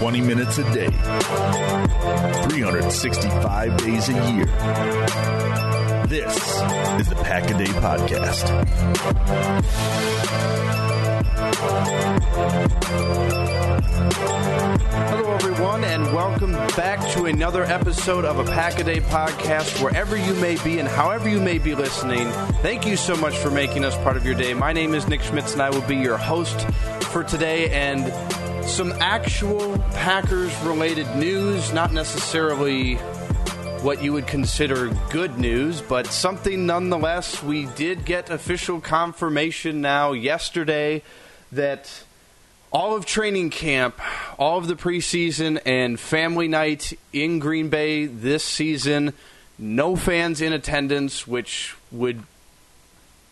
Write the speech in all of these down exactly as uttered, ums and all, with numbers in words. twenty minutes a day, three hundred sixty-five days a year. This is the Pack-A-Day Podcast. Hello, everyone, and welcome back to another episode of a Pack-A-Day Podcast, wherever you may be and however you may be listening. Thank you so much for making us part of your day. My name is Nick Schmitz, and I will be your host for today. And some actual Packers-related news, not necessarily what you would consider good news, but something nonetheless. We did get official confirmation now yesterday that all of training camp, all of the preseason, and family night in Green Bay this season, no fans in attendance, which would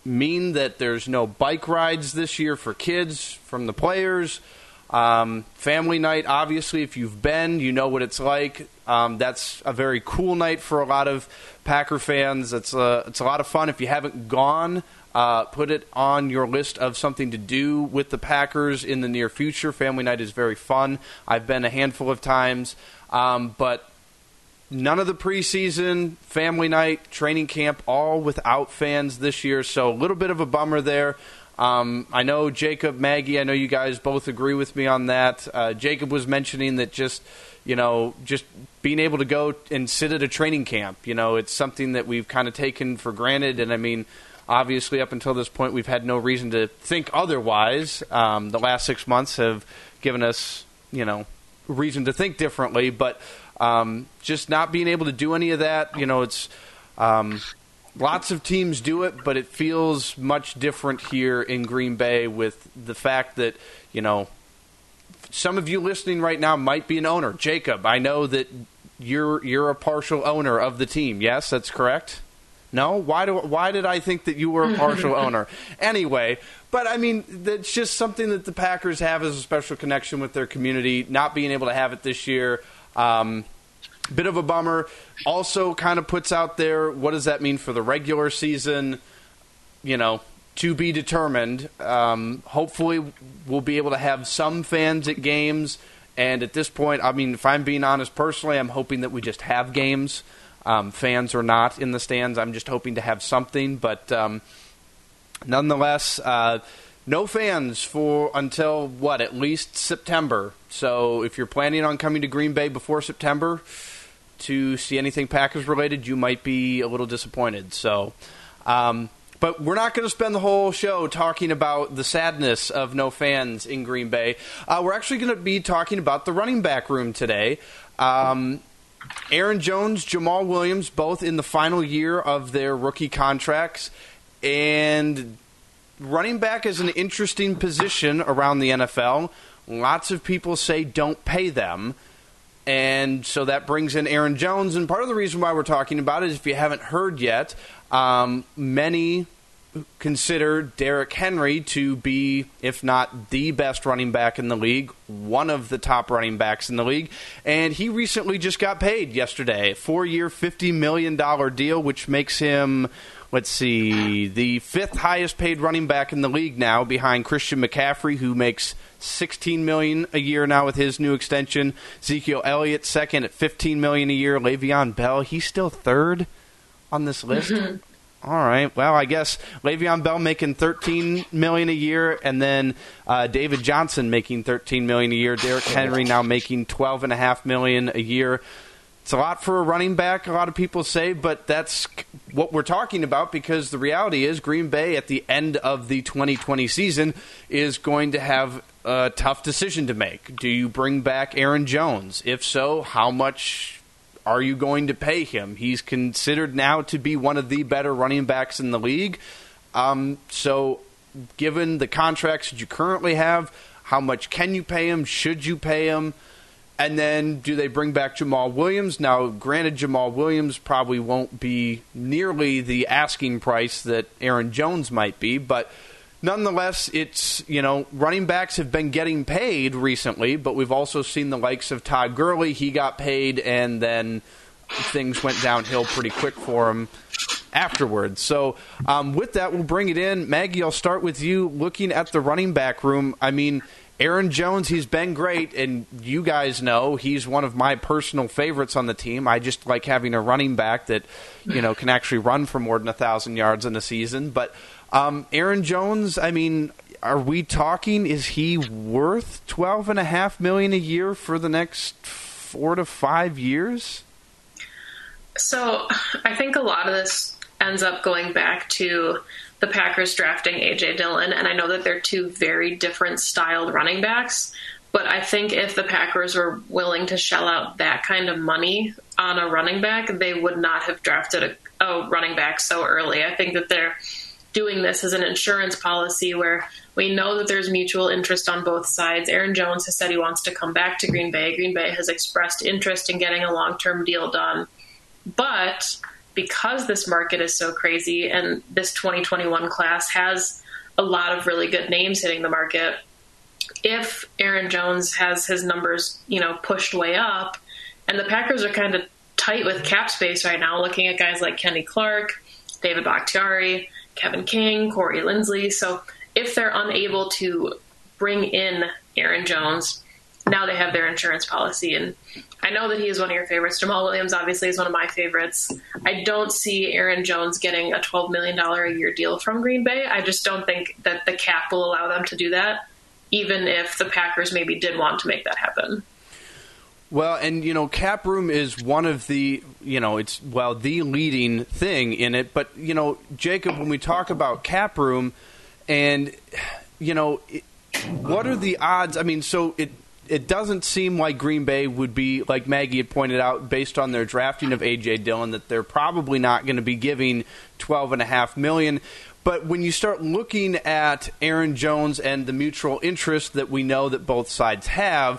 mean that there's no bike rides this year for kids from the players. Um, family night, obviously, if you've been, you know what it's like. Um, that's a very cool night for a lot of Packer fans. It's a, it's a lot of fun. If you haven't gone, Uh, put it on your list of something to do with the Packers in the near future. Family night is very fun. I've been a handful of times. Um, but none of the preseason, family night, training camp, all without fans this year. So a little bit of a bummer there. Um, I know Jacob, Maggie, I know you guys both agree with me on that. Uh, Jacob was mentioning that just, you know, just being able to go and sit at a training camp, you know, it's something that we've kind of taken for granted. And I mean, obviously, up until this point, we've had no reason to think otherwise. Um, the last six months have given us, you know, reason to think differently. But um, just not being able to do any of that, you know, it's um, lots of teams do it, but it feels much different here in Green Bay with the fact that, you know, some of you listening right now might be an owner. Jacob, I know that you're you're a partial owner of the team. Yes, that's correct. No? Why do? Why did I think that you were a partial owner? Anyway, but I mean, that's just something that the Packers have as a special connection with their community, not being able to have it this year. Um, bit of a bummer. Also kind of puts out there, what does that mean for the regular season? You know, to be determined. Um, hopefully we'll be able to have some fans at games. And at this point, I mean, if I'm being honest personally, I'm hoping that we just have games. Um, fans are not in the stands. I'm just hoping to have something, but um, nonetheless, uh, no fans for until what? At least September. So if you're planning on coming to Green Bay before September to see anything Packers related, you might be a little disappointed. So, um, but we're not going to spend the whole show talking about the sadness of no fans in Green Bay. Uh, we're actually going to be talking about the running back room today. Um, Aaron Jones, Jamal Williams, both in the final year of their rookie contracts. And running back is an interesting position around the N F L. Lots of people say don't pay them. And so that brings in Aaron Jones. And part of the reason why we're talking about it is, if you haven't heard yet, um, many consider Derrick Henry to be, if not the best running back in the league, one of the top running backs in the league. And he recently just got paid yesterday. Four-year, fifty million dollars deal, which makes him, let's see, the fifth highest paid running back in the league now, behind Christian McCaffrey, who makes sixteen million dollars a year now with his new extension. Ezekiel Elliott second at fifteen million dollars a year. Le'Veon Bell, he's still third on this list. All right. Well, I guess Le'Veon Bell making thirteen million dollars a year, and then uh, David Johnson making thirteen million dollars a year. Derrick Henry now making twelve point five million dollars a year. It's a lot for a running back, a lot of people say, but that's what we're talking about, because the reality is Green Bay at the end of the twenty twenty season is going to have a tough decision to make. Do you bring back Aaron Jones? If so, how much are you going to pay him? He's considered now to be one of the better running backs in the league. Um, so given the contracts that you currently have, how much can you pay him? Should you pay him? And then do they bring back Jamal Williams? Now, granted, Jamal Williams probably won't be nearly the asking price that Aaron Jones might be, but nonetheless, it's, you know, running backs have been getting paid recently, but we've also seen the likes of Todd Gurley. He got paid, and then things went downhill pretty quick for him afterwards. So um, with that, we'll bring it in. Maggie, I'll start with you. Looking at the running back room, I mean, Aaron Jones, he's been great, and you guys know he's one of my personal favorites on the team. I just like having a running back that, you know, can actually run for more than one thousand yards in a season. But um, Aaron Jones, I mean, are we talking, is he worth twelve point five million dollars a year for the next four to five years? So I think a lot of this ends up going back to the Packers drafting A J. Dillon, and I know that they're two very different styled running backs, but I think if the Packers were willing to shell out that kind of money on a running back, they would not have drafted a, a running back so early. I think that they're doing this as an insurance policy where we know that there's mutual interest on both sides. Aaron Jones has said he wants to come back to Green Bay. Green Bay has expressed interest in getting a long-term deal done, but because this market is so crazy and this twenty twenty-one class has a lot of really good names hitting the market, if Aaron Jones has his numbers, you know, pushed way up, and the Packers are kind of tight with cap space right now, looking at guys like Kenny Clark, David Bakhtiari, Kevin King, Corey Linsley. So if they're unable to bring in Aaron Jones, now they have their insurance policy. And I know that he is one of your favorites. Jamal Williams obviously is one of my favorites. I don't see Aaron Jones getting a twelve million dollars a year deal from Green Bay. I just don't think that the cap will allow them to do that, even if the Packers maybe did want to make that happen. Well, and, you know, cap room is one of the, you know, it's, well, the leading thing in it. But, you know, Jacob, when we talk about cap room and, you know, it, what are the odds? I mean, so it It doesn't seem like Green Bay would be, like Maggie had pointed out, based on their drafting of A J. Dillon, that they're probably not going to be giving twelve point five million dollars. But when you start looking at Aaron Jones and the mutual interest that we know that both sides have,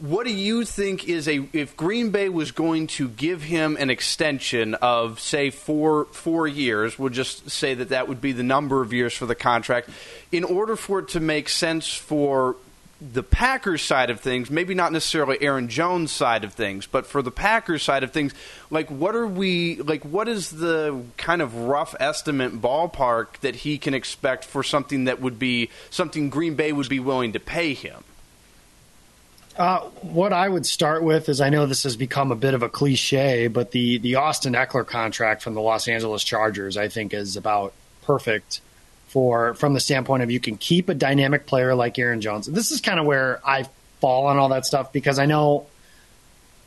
what do you think is a, if Green Bay was going to give him an extension of, say, four four years, we'll just say that that would be the number of years for the contract, in order for it to make sense for the Packers side of things, maybe not necessarily Aaron Jones' side of things, but for the Packers side of things, like what are we, like what is the kind of rough estimate ballpark that he can expect for something that would be something Green Bay would be willing to pay him? Uh, what I would start with is, I know this has become a bit of a cliche, but the, the Austin Ekeler contract from the Los Angeles Chargers, I think, is about perfect for, from the standpoint of you can keep a dynamic player like Aaron Jones. This is kind of where I fall on all that stuff, because I know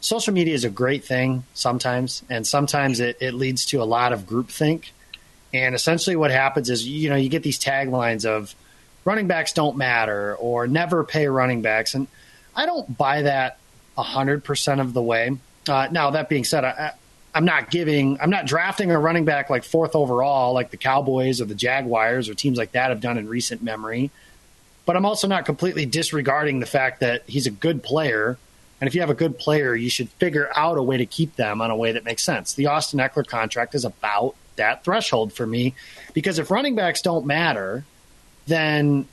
social media is a great thing sometimes, and sometimes it, it leads to a lot of groupthink. And essentially what happens is, you know, you get these taglines of running backs don't matter or never pay running backs. And I don't buy that one hundred percent of the way. Uh, now, that being said, I, I I'm not giving, I'm not drafting a running back like fourth overall, like the Cowboys or the Jaguars or teams like that have done in recent memory. But I'm also not completely disregarding the fact that he's a good player. And if you have a good player, you should figure out a way to keep them on a way that makes sense. The Austin Ekeler contract is about that threshold for me, because if running backs don't matter, then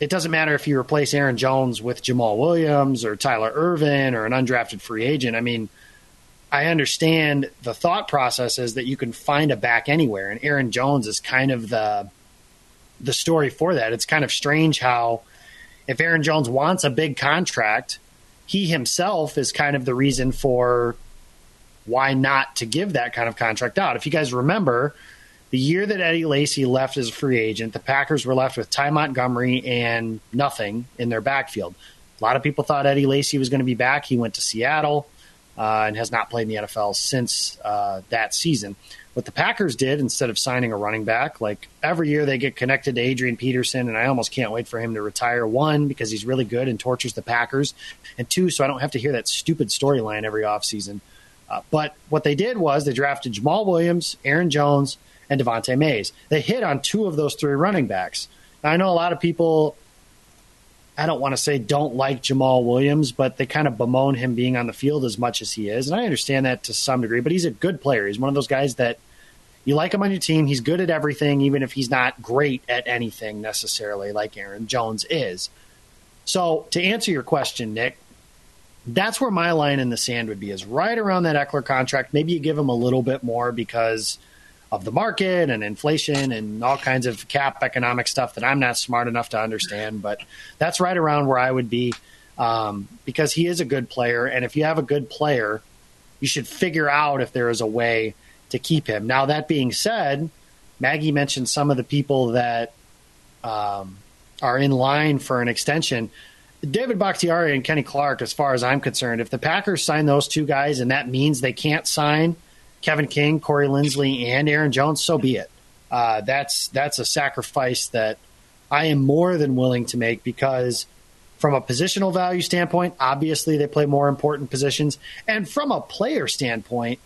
it doesn't matter if you replace Aaron Jones with Jamal Williams or Tyler Ervin or an undrafted free agent. I mean, I understand the thought process is that you can find a back anywhere, and Aaron Jones is kind of the the story for that. It's kind of strange how if Aaron Jones wants a big contract, he himself is kind of the reason for why not to give that kind of contract out. If you guys remember, the year that Eddie Lacy left as a free agent, the Packers were left with Ty Montgomery and nothing in their backfield. A lot of people thought Eddie Lacy was going to be back. He went to Seattle. Uh, and has not played in the N F L since uh, that season. What the Packers did, instead of signing a running back, like every year they get connected to Adrian Peterson, and I almost can't wait for him to retire, one, because he's really good and tortures the Packers, and two, so I don't have to hear that stupid storyline every offseason. Uh, but what they did was they drafted Jamal Williams, Aaron Jones, and Devontae Mays. They hit on two of those three running backs. Now, I know a lot of people, I don't want to say don't like Jamal Williams, but they kind of bemoan him being on the field as much as he is. And I understand that to some degree, but he's a good player. He's one of those guys that you like him on your team. He's good at everything, even if he's not great at anything necessarily like Aaron Jones is. So to answer your question, Nick, that's where my line in the sand would be, is right around that Ekeler contract. Maybe you give him a little bit more because of the market and inflation and all kinds of cap economic stuff that I'm not smart enough to understand. But that's right around where I would be, um, because he is a good player. And if you have a good player, you should figure out if there is a way to keep him. Now, that being said, Maggie mentioned some of the people that um, are in line for an extension. David Bakhtiari and Kenny Clark, as far as I'm concerned, if the Packers sign those two guys and that means they can't sign Kevin King, Corey Linsley, and Aaron Jones, so be it. Uh, that's that's a sacrifice that I am more than willing to make, because from a positional value standpoint, obviously they play more important positions. And from a player standpoint,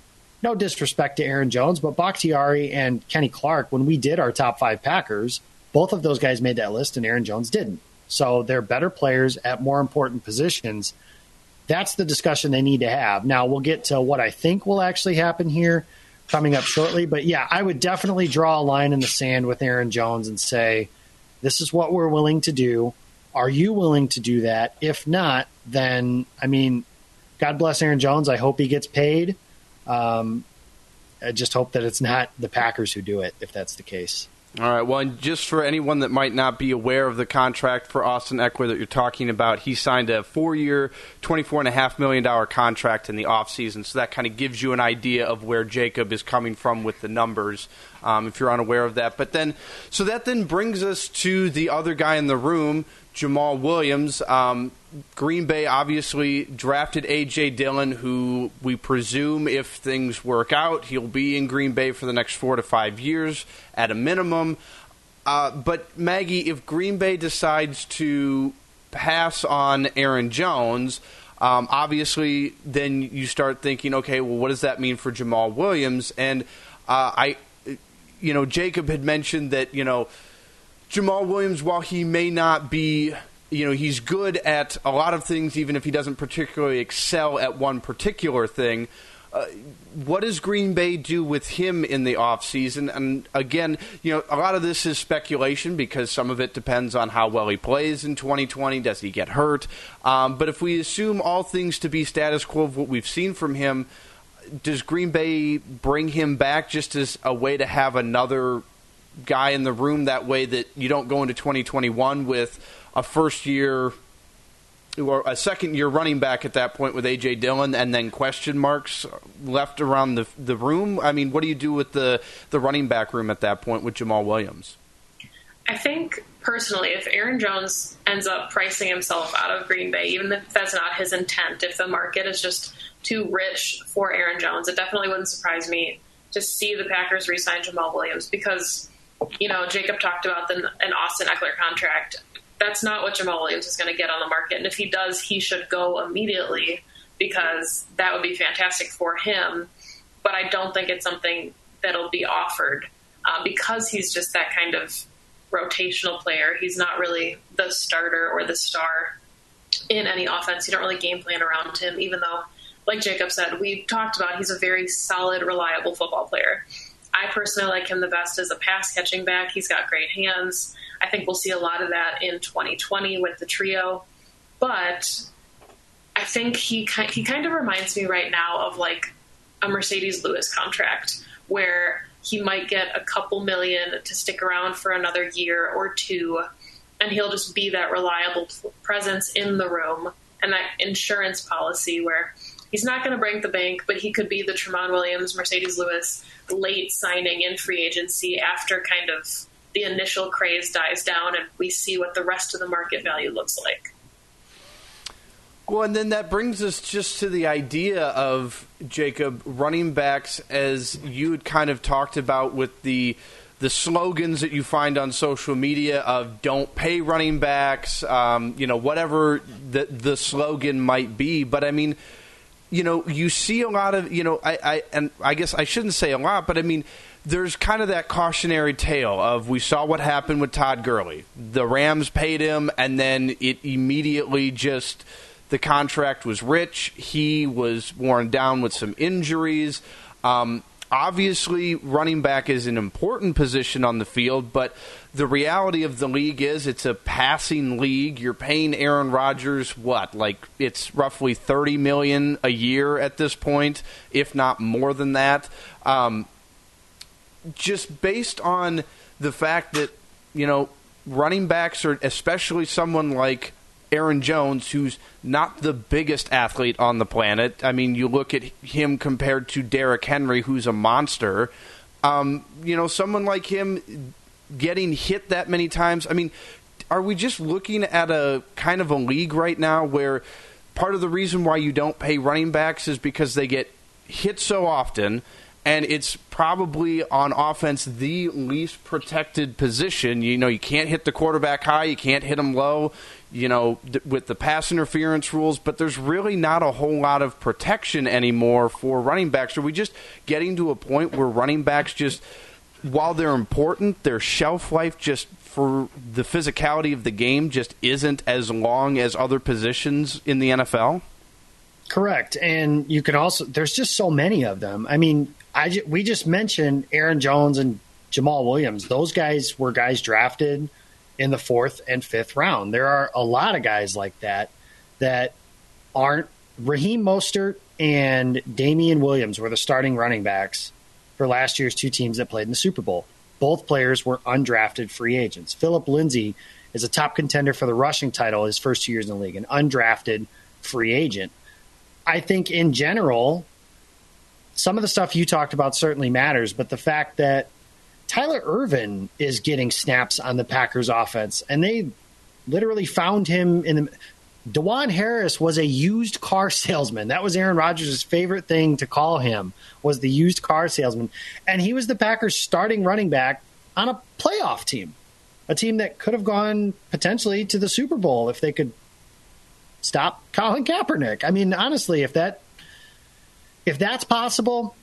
no disrespect to Aaron Jones, but Bakhtiari and Kenny Clark, when we did our top five Packers, both of those guys made that list and Aaron Jones didn't. So they're better players at more important positions. That's the discussion they need to have. Now, we'll get to what I think will actually happen here coming up shortly. But, yeah, I would definitely draw a line in the sand with Aaron Jones and say, this is what we're willing to do. Are you willing to do that? If not, then, I mean, God bless Aaron Jones. I hope he gets paid. Um, I just hope that it's not the Packers who do it, if that's the case. All right, well, and just for anyone that might not be aware of the contract for Austin Ekeler that you're talking about, he signed a four-year, twenty-four point five million dollars contract in the offseason, so that kind of gives you an idea of where Jacob is coming from with the numbers, um, if you're unaware of that. But then, so that then brings us to the other guy in the room, Jamal Williams. Um, Green Bay obviously drafted A J. Dillon, who we presume, if things work out, he'll be in Green Bay for the next four to five years at a minimum. Uh, but, Maggie, if Green Bay decides to pass on Aaron Jones, um, obviously then you start thinking, okay, well, what does that mean for Jamal Williams? And uh, I, you know, Jacob had mentioned that, you know, Jamal Williams, while he may not be, you know, he's good at a lot of things, even if he doesn't particularly excel at one particular thing, uh, what does Green Bay do with him in the offseason? And again, you know, a lot of this is speculation because some of it depends on how well he plays in twenty twenty. Does he get hurt? Um, but if we assume all things to be status quo of what we've seen from him, does Green Bay bring him back just as a way to have another guy in the room, that way that you don't go into twenty twenty-one with a first year or a second year running back at that point with A J. Dillon and then question marks left around the the room? I mean, what do you do with the, the running back room at that point with Jamal Williams? I think personally, if Aaron Jones ends up pricing himself out of Green Bay, even if that's not his intent, if the market is just too rich for Aaron Jones, it definitely wouldn't surprise me to see the Packers re-sign Jamal Williams, because you know, Jacob talked about the, an Austin Ekeler contract. That's not what Jamal Williams is going to get on the market. And if he does, he should go immediately, because that would be fantastic for him. But I don't think it's something that'll be offered uh, because he's just that kind of rotational player. He's not really the starter or the star in any offense. You don't really game plan around him, even though, like Jacob said, we talked about he's a very solid, reliable football player. I personally like him the best as a pass-catching back. He's got great hands. I think we'll see a lot of that in twenty twenty with the trio. But I think he he kind of reminds me right now of like a Mercedes Lewis contract, where he might get a couple million to stick around for another year or two, and he'll just be that reliable presence in the room and that insurance policy where he's not going to break the bank, but he could be the Tramon Williams, Mercedes Lewis late signing in free agency after kind of the initial craze dies down and we see what the rest of the market value looks like. Well, and then that brings us just to the idea of, Jacob, running backs, as you had kind of talked about with the the slogans that you find on social media of don't pay running backs, um, you know, whatever the, the slogan might be. But, I mean, you know, you see a lot of, you know, I, I and I guess I shouldn't say a lot, but I mean, there's kind of that cautionary tale of we saw what happened with Todd Gurley. The Rams paid him, and then it immediately just, the contract was rich. He was worn down with some injuries. Um, obviously, running back is an important position on the field, but the reality of the league is it's a passing league. You're paying Aaron Rodgers what? Like it's roughly thirty million dollars a year at this point, if not more than that. Um, just based on the fact that, you know, running backs are, especially someone like Aaron Jones, who's not the biggest athlete on the planet. I mean, you look at him compared to Derrick Henry, who's a monster. Um, you know, someone like him getting hit that many times. I mean, are we just looking at a kind of a league right now where part of the reason why you don't pay running backs is because they get hit so often, and it's probably on offense the least protected position. You know, you can't hit the quarterback high, you can't hit him low, you know, th- with the pass interference rules, but there's really not a whole lot of protection anymore for running backs. Are we just getting to a point where running backs just, while they're important, their shelf life just for the physicality of the game just isn't as long as other positions in the N F L? Correct. And you can also, there's just so many of them. I mean, I, we just mentioned Aaron Jones and Jamal Williams. Those guys were guys drafted in the fourth and fifth round. There are a lot of guys like that that aren't. Raheem Mostert and Damian Williams were the starting running backs for last year's two teams that played in the Super Bowl. Both players were undrafted free agents. Phillip Lindsay is a top contender for the rushing title his first two years in the league, an undrafted free agent. I think in general, some of the stuff you talked about certainly matters, but the fact that Tyler Ervin is getting snaps on the Packers offense, and they literally found him in the DeJuan Harris was a used car salesman. That was Aaron Rodgers' favorite thing to call him, was the used car salesman. And he was the Packers' starting running back on a playoff team, a team that could have gone potentially to the Super Bowl if they could stop Colin Kaepernick. I mean, honestly, if that if that's possible,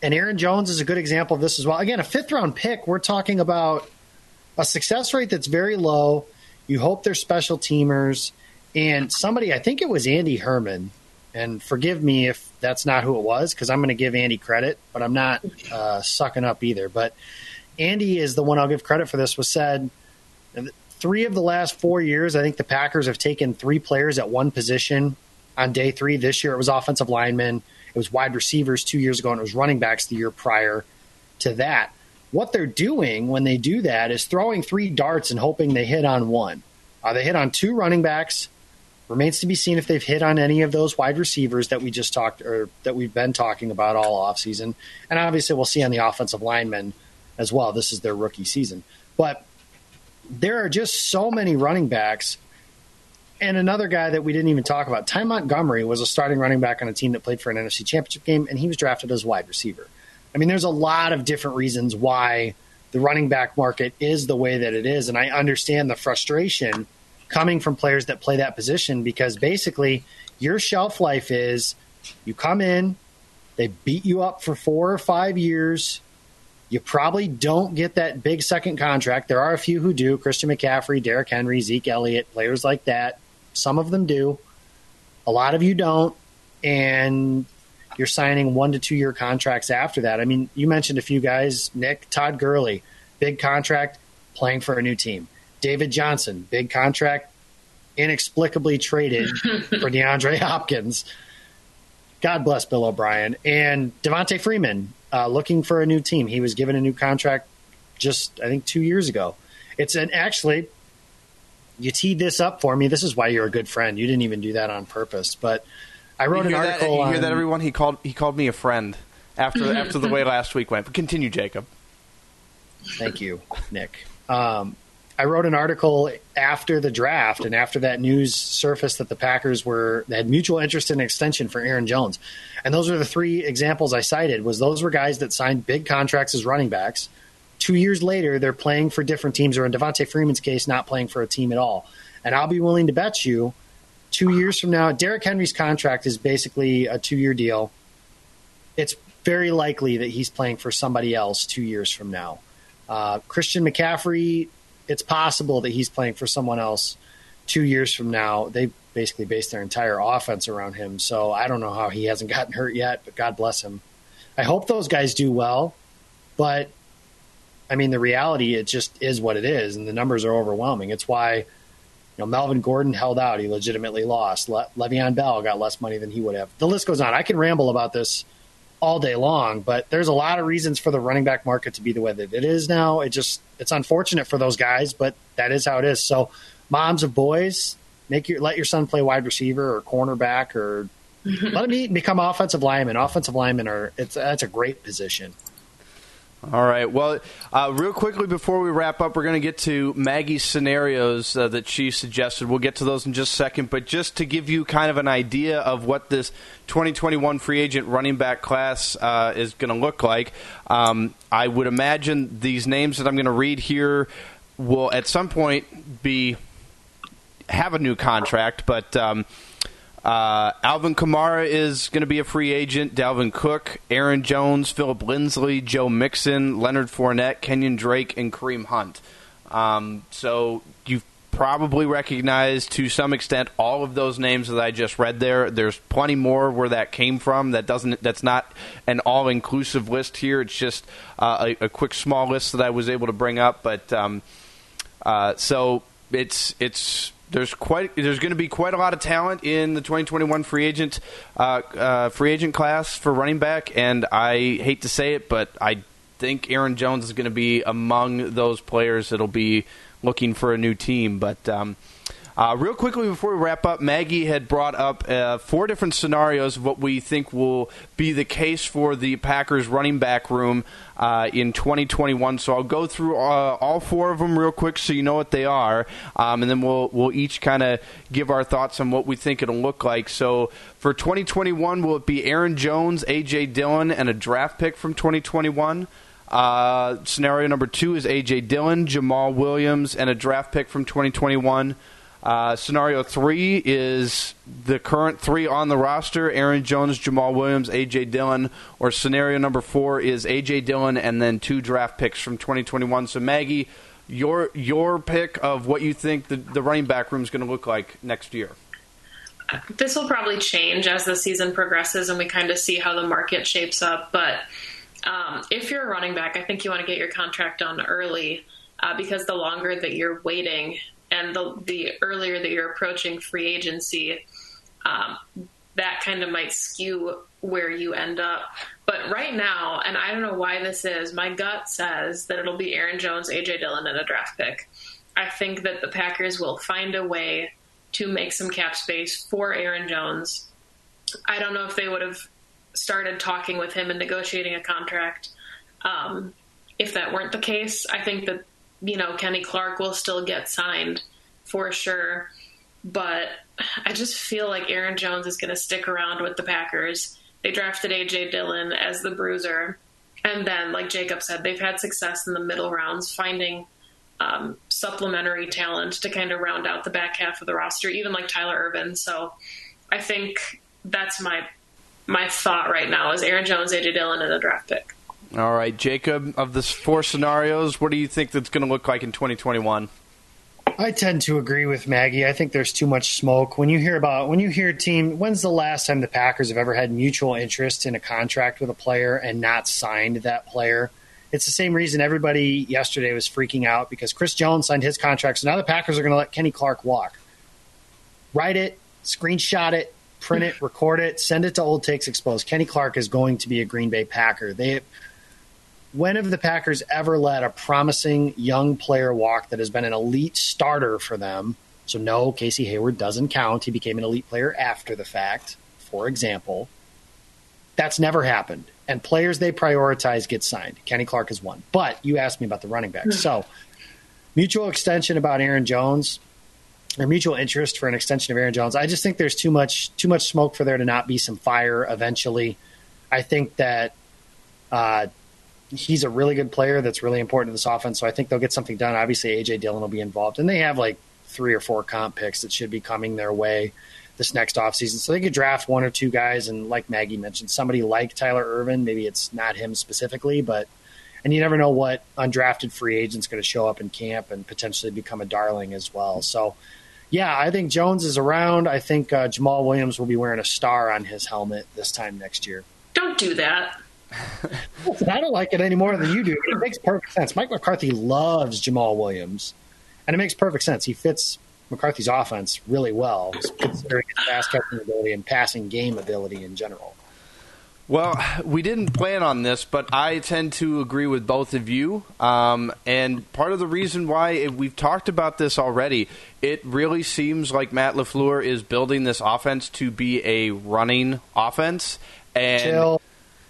and Aaron Jones is a good example of this as well. Again, a fifth-round pick, we're talking about a success rate that's very low. You hope they're special teamers. And somebody, I think it was Andy Herman, and forgive me if that's not who it was, because I'm going to give Andy credit, but I'm not uh, sucking up either. But Andy is the one I'll give credit for this, was said – three of the last four years, I think the Packers have taken three players at one position on day three. This year it was offensive linemen, it was wide receivers two years ago, and it was running backs the year prior to that. What they're doing when they do that is throwing three darts and hoping they hit on one. Uh, they hit on two running backs. Remains to be seen if they've hit on any of those wide receivers that we just talked or that we've been talking about all offseason. And obviously we'll see on the offensive linemen as well. This is their rookie season. But there are just so many running backs. And another guy that we didn't even talk about, Ty Montgomery, was a starting running back on a team that played for an N F C championship game, and he was drafted as wide receiver. I mean, there's a lot of different reasons why the running back market is the way that it is, and I understand the frustration coming from players that play that position, because basically your shelf life is you come in, they beat you up for four or five years, you probably don't get that big second contract. There are a few who do. Christian McCaffrey, Derrick Henry, Zeke Elliott, players like that. Some of them do. A lot of you don't. And you're signing one to two-year contracts after that. I mean, you mentioned a few guys. Nick, Todd Gurley, big contract, playing for a new team. David Johnson, big contract, inexplicably traded for DeAndre Hopkins. God bless Bill O'Brien. And Devontae Freeman, Uh, looking for a new team. He was given a new contract just, I think, two years ago. It's an actually, you teed this up for me. This is why you're a good friend. You didn't even do that on purpose. But I wrote an article. That, you on, hear that, everyone? He called he called me a friend after after the way last week went. But continue, Jacob. Thank you, Nick. Um, I wrote an article after the draft and after that news surfaced that the Packers were they had mutual interest in an extension for Aaron Jones. And those are the three examples I cited, was those were guys that signed big contracts as running backs. Two years later, they're playing for different teams, or in Devontae Freeman's case, not playing for a team at all. And I'll be willing to bet you two years from now, Derrick Henry's contract is basically a two-year deal. It's very likely that he's playing for somebody else two years from now. Uh, Christian McCaffrey, it's possible that he's playing for someone else two years from now. They basically based their entire offense around him. So I don't know how he hasn't gotten hurt yet, but God bless him. I hope those guys do well, but I mean, the reality, it just is what it is. And the numbers are overwhelming. It's why, you know, Melvin Gordon held out. He legitimately lost. Le- Le'Veon Bell got less money than he would have. The list goes on. I can ramble about this all day long, but there's a lot of reasons for the running back market to be the way that it is now. It just, it's unfortunate for those guys, but that is how it is. So moms of boys, make your, let your son play wide receiver or cornerback, or let him eat and become offensive lineman. Offensive linemen are, it's, that's a great position. All right. Well, uh, real quickly before we wrap up, we're going to get to Maggie's scenarios uh, that she suggested. We'll get to those in just a second. But just to give you kind of an idea of what this twenty twenty-one free agent running back class uh, is going to look like, um, I would imagine these names that I'm going to read here will at some point be have a new contract. But um, uh, Alvin Kamara is going to be a free agent. Dalvin Cook, Aaron Jones, Phillip Lindsay, Joe Mixon, Leonard Fournette, Kenyon Drake, and Kareem Hunt. Um, so you've probably recognized to some extent all of those names that I just read there. There's plenty more where that came from. That doesn't. That's not an all-inclusive list here. It's just uh, a, a quick small list that I was able to bring up. But um, uh, so it's it's. There's quite there's going to be quite a lot of talent in the twenty twenty-one free agent uh, uh, free agent class for running back, and I hate to say it, but I think Aaron Jones is going to be among those players that'll be looking for a new team. But um, uh, real quickly before we wrap up, Maggie had brought up uh, four different scenarios of what we think will be the case for the Packers running back room Uh, in twenty twenty-one, so I'll go through uh, all four of them real quick, so you know what they are, um, and then we'll we'll each kind of give our thoughts on what we think it'll look like. So for twenty twenty-one, will it be Aaron Jones, A J. Dillon, and a draft pick from twenty twenty-one? Uh, scenario number two is A J. Dillon, Jamal Williams, and a draft pick from twenty twenty-one. Uh, scenario three is the current three on the roster, Aaron Jones, Jamal Williams, A J. Dillon. Or scenario number four is A J. Dillon and then two draft picks from twenty twenty-one. So, Maggie, your your pick of what you think the, the running back room is going to look like next year. This will probably change as the season progresses and we kind of see how the market shapes up. But um, if you're a running back, I think you want to get your contract done early uh, because the longer that you're waiting – and the, the earlier that you're approaching free agency, um, that kind of might skew where you end up. But right now, and I don't know why this is, my gut says that it'll be Aaron Jones, A J. Dillon, and a draft pick. I think that the Packers will find a way to make some cap space for Aaron Jones. I don't know if they would have started talking with him and negotiating a contract um, if that weren't the case. I think that you know, Kenny Clark will still get signed for sure. But I just feel like Aaron Jones is going to stick around with the Packers. They drafted A J. Dillon as the bruiser. And then, like Jacob said, they've had success in the middle rounds, finding um, supplementary talent to kind of round out the back half of the roster, even like Tyler Ervin. So I think that's my my thought right now is Aaron Jones, A J. Dillon, and a draft pick. All right, Jacob, of the four scenarios, what do you think that's going to look like in twenty twenty-one? I tend to agree with Maggie. I think there's too much smoke. When you hear about when you hear a team, when's the last time the Packers have ever had mutual interest in a contract with a player and not signed that player? It's the same reason everybody yesterday was freaking out because Chris Jones signed his contract, so now the Packers are going to let Kenny Clark walk. Write it, screenshot it, print it, record it, send it to Old Takes Exposed. Kenny Clark is going to be a Green Bay Packer. They When have the Packers ever let a promising young player walk that has been an elite starter for them? So, no, Casey Hayward doesn't count. He became an elite player after the fact, for example. That's never happened. And players they prioritize get signed. Kenny Clark is one. But you asked me about the running back. So, mutual extension about Aaron Jones, or mutual interest for an extension of Aaron Jones. I just think there's too much, too much smoke for there to not be some fire eventually. I think that uh, – he's a really good player that's really important to this offense, so I think they'll get something done. Obviously, A J. Dillon will be involved, and they have like three or four comp picks that should be coming their way this next offseason. So they could draft one or two guys, and like Maggie mentioned, somebody like Tyler Ervin. Maybe it's not him specifically, but and you never know what undrafted free agent's going to show up in camp and potentially become a darling as well. So, yeah, I think Jones is around. I think uh, Jamal Williams will be wearing a star on his helmet this time next year. Don't do that. I don't like it any more than you do. It makes perfect sense. Mike McCarthy loves Jamal Williams, and it makes perfect sense. He fits McCarthy's offense really well, considering his pass catching ability and passing game ability in general. Well, we didn't plan on this, but I tend to agree with both of you. Um, and part of the reason why, it, we've talked about this already, it really seems like Matt LaFleur is building this offense to be a running offense. And Chill.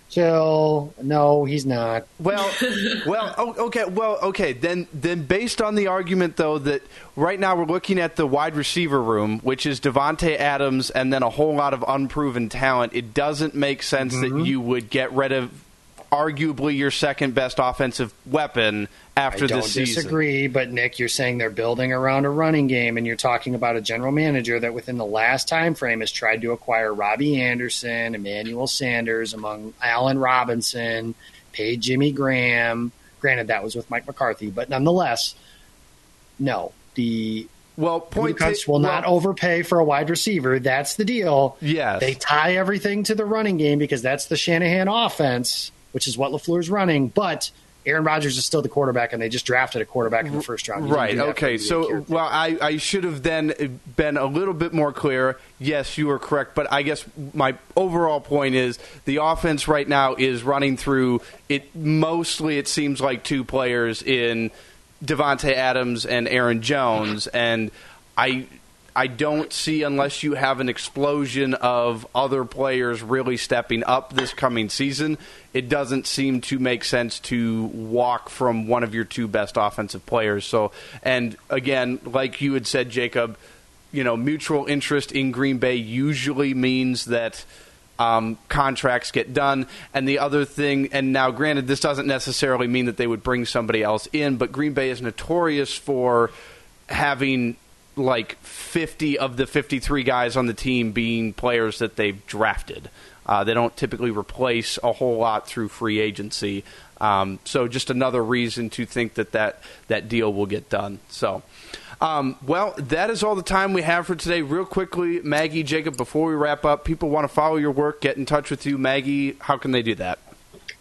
Chill. No, he's not. Well, well, oh, okay. Well, okay. Then, then based on the argument, though, that right now we're looking at the wide receiver room, which is Davante Adams and then a whole lot of unproven talent, it doesn't make sense mm-hmm. that you would get rid of arguably your second best offensive weapon after this season. I don't disagree, but Nick, you're saying they're building around a running game, and you're talking about a general manager that within the last time frame has tried to acquire Robbie Anderson, Emmanuel Sanders, among Allen Robinson, paid Jimmy Graham. Granted, that was with Mike McCarthy, but nonetheless, no. The well, point cuts will well, not overpay for a wide receiver. That's the deal. Yes. They tie everything to the running game because that's the Shanahan offense, which is what LaFleur's running, but Aaron Rodgers is still the quarterback, and they just drafted a quarterback in the first round. You right, okay. So, well, I, I should have then been a little bit more clear. Yes, you are correct, but I guess my overall point is the offense right now is running through it. Mostly it seems like two players in Davante Adams and Aaron Jones, and I – I don't see, unless you have an explosion of other players really stepping up this coming season, it doesn't seem to make sense to walk from one of your two best offensive players. So, and again, like you had said, Jacob, you know, mutual interest in Green Bay usually means that um, contracts get done. And the other thing, and now granted, this doesn't necessarily mean that they would bring somebody else in, but Green Bay is notorious for having like fifty of the fifty-three guys on the team being players that they've drafted. Uh, they don't typically replace a whole lot through free agency. Um, so just another reason to think that that, that deal will get done. So, um, well, that is all the time we have for today. Real quickly, Maggie, Jacob, before we wrap up, people want to follow your work, get in touch with you. Maggie, how can they do that?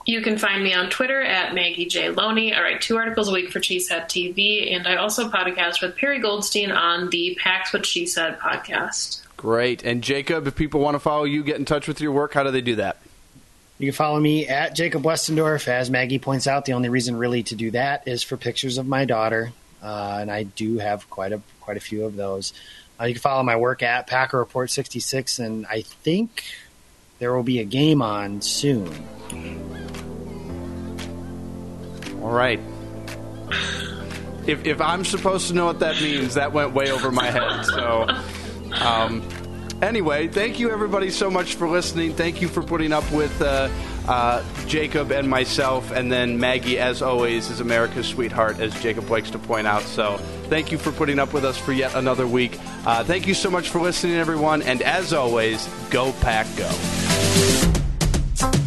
You can find me on Twitter at Maggie J. Loney. I write two articles a week for Cheesehead T V, and I also podcast with Perry Goldstein on the Packs What She Said podcast. Great. And Jacob, if people want to follow you, get in touch with your work, how do they do that? You can follow me at Jacob Westendorf. As Maggie points out, the only reason really to do that is for pictures of my daughter, uh, and I do have quite a quite a few of those. Uh, you can follow my work at Packer Report sixty-six, and I think there will be a game on soon. All right. If if I'm supposed to know what that means, that went way over my head. So, um, anyway, thank you everybody so much for listening. Thank you for putting up with uh, uh, Jacob and myself. And then Maggie, as always, is America's sweetheart, as Jacob likes to point out. So thank you for putting up with us for yet another week. Uh, thank you so much for listening, everyone. And as always, go Pack,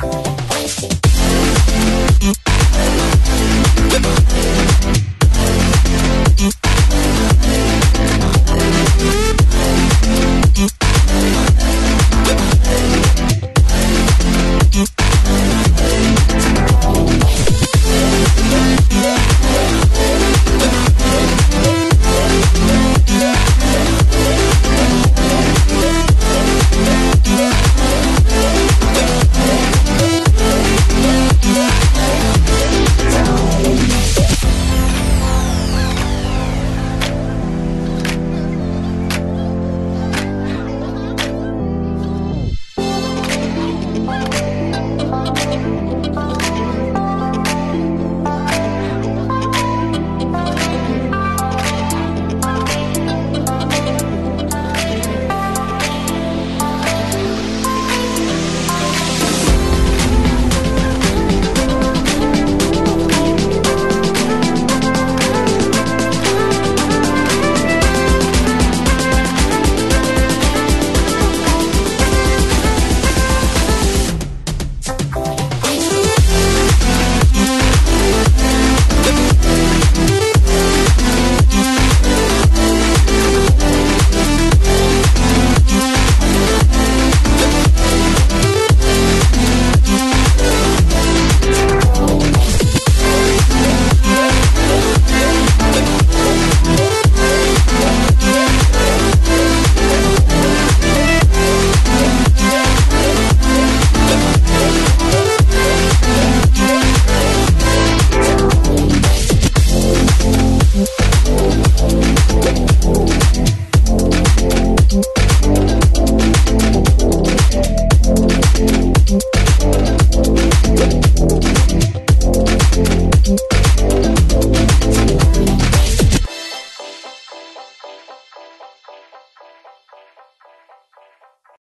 go.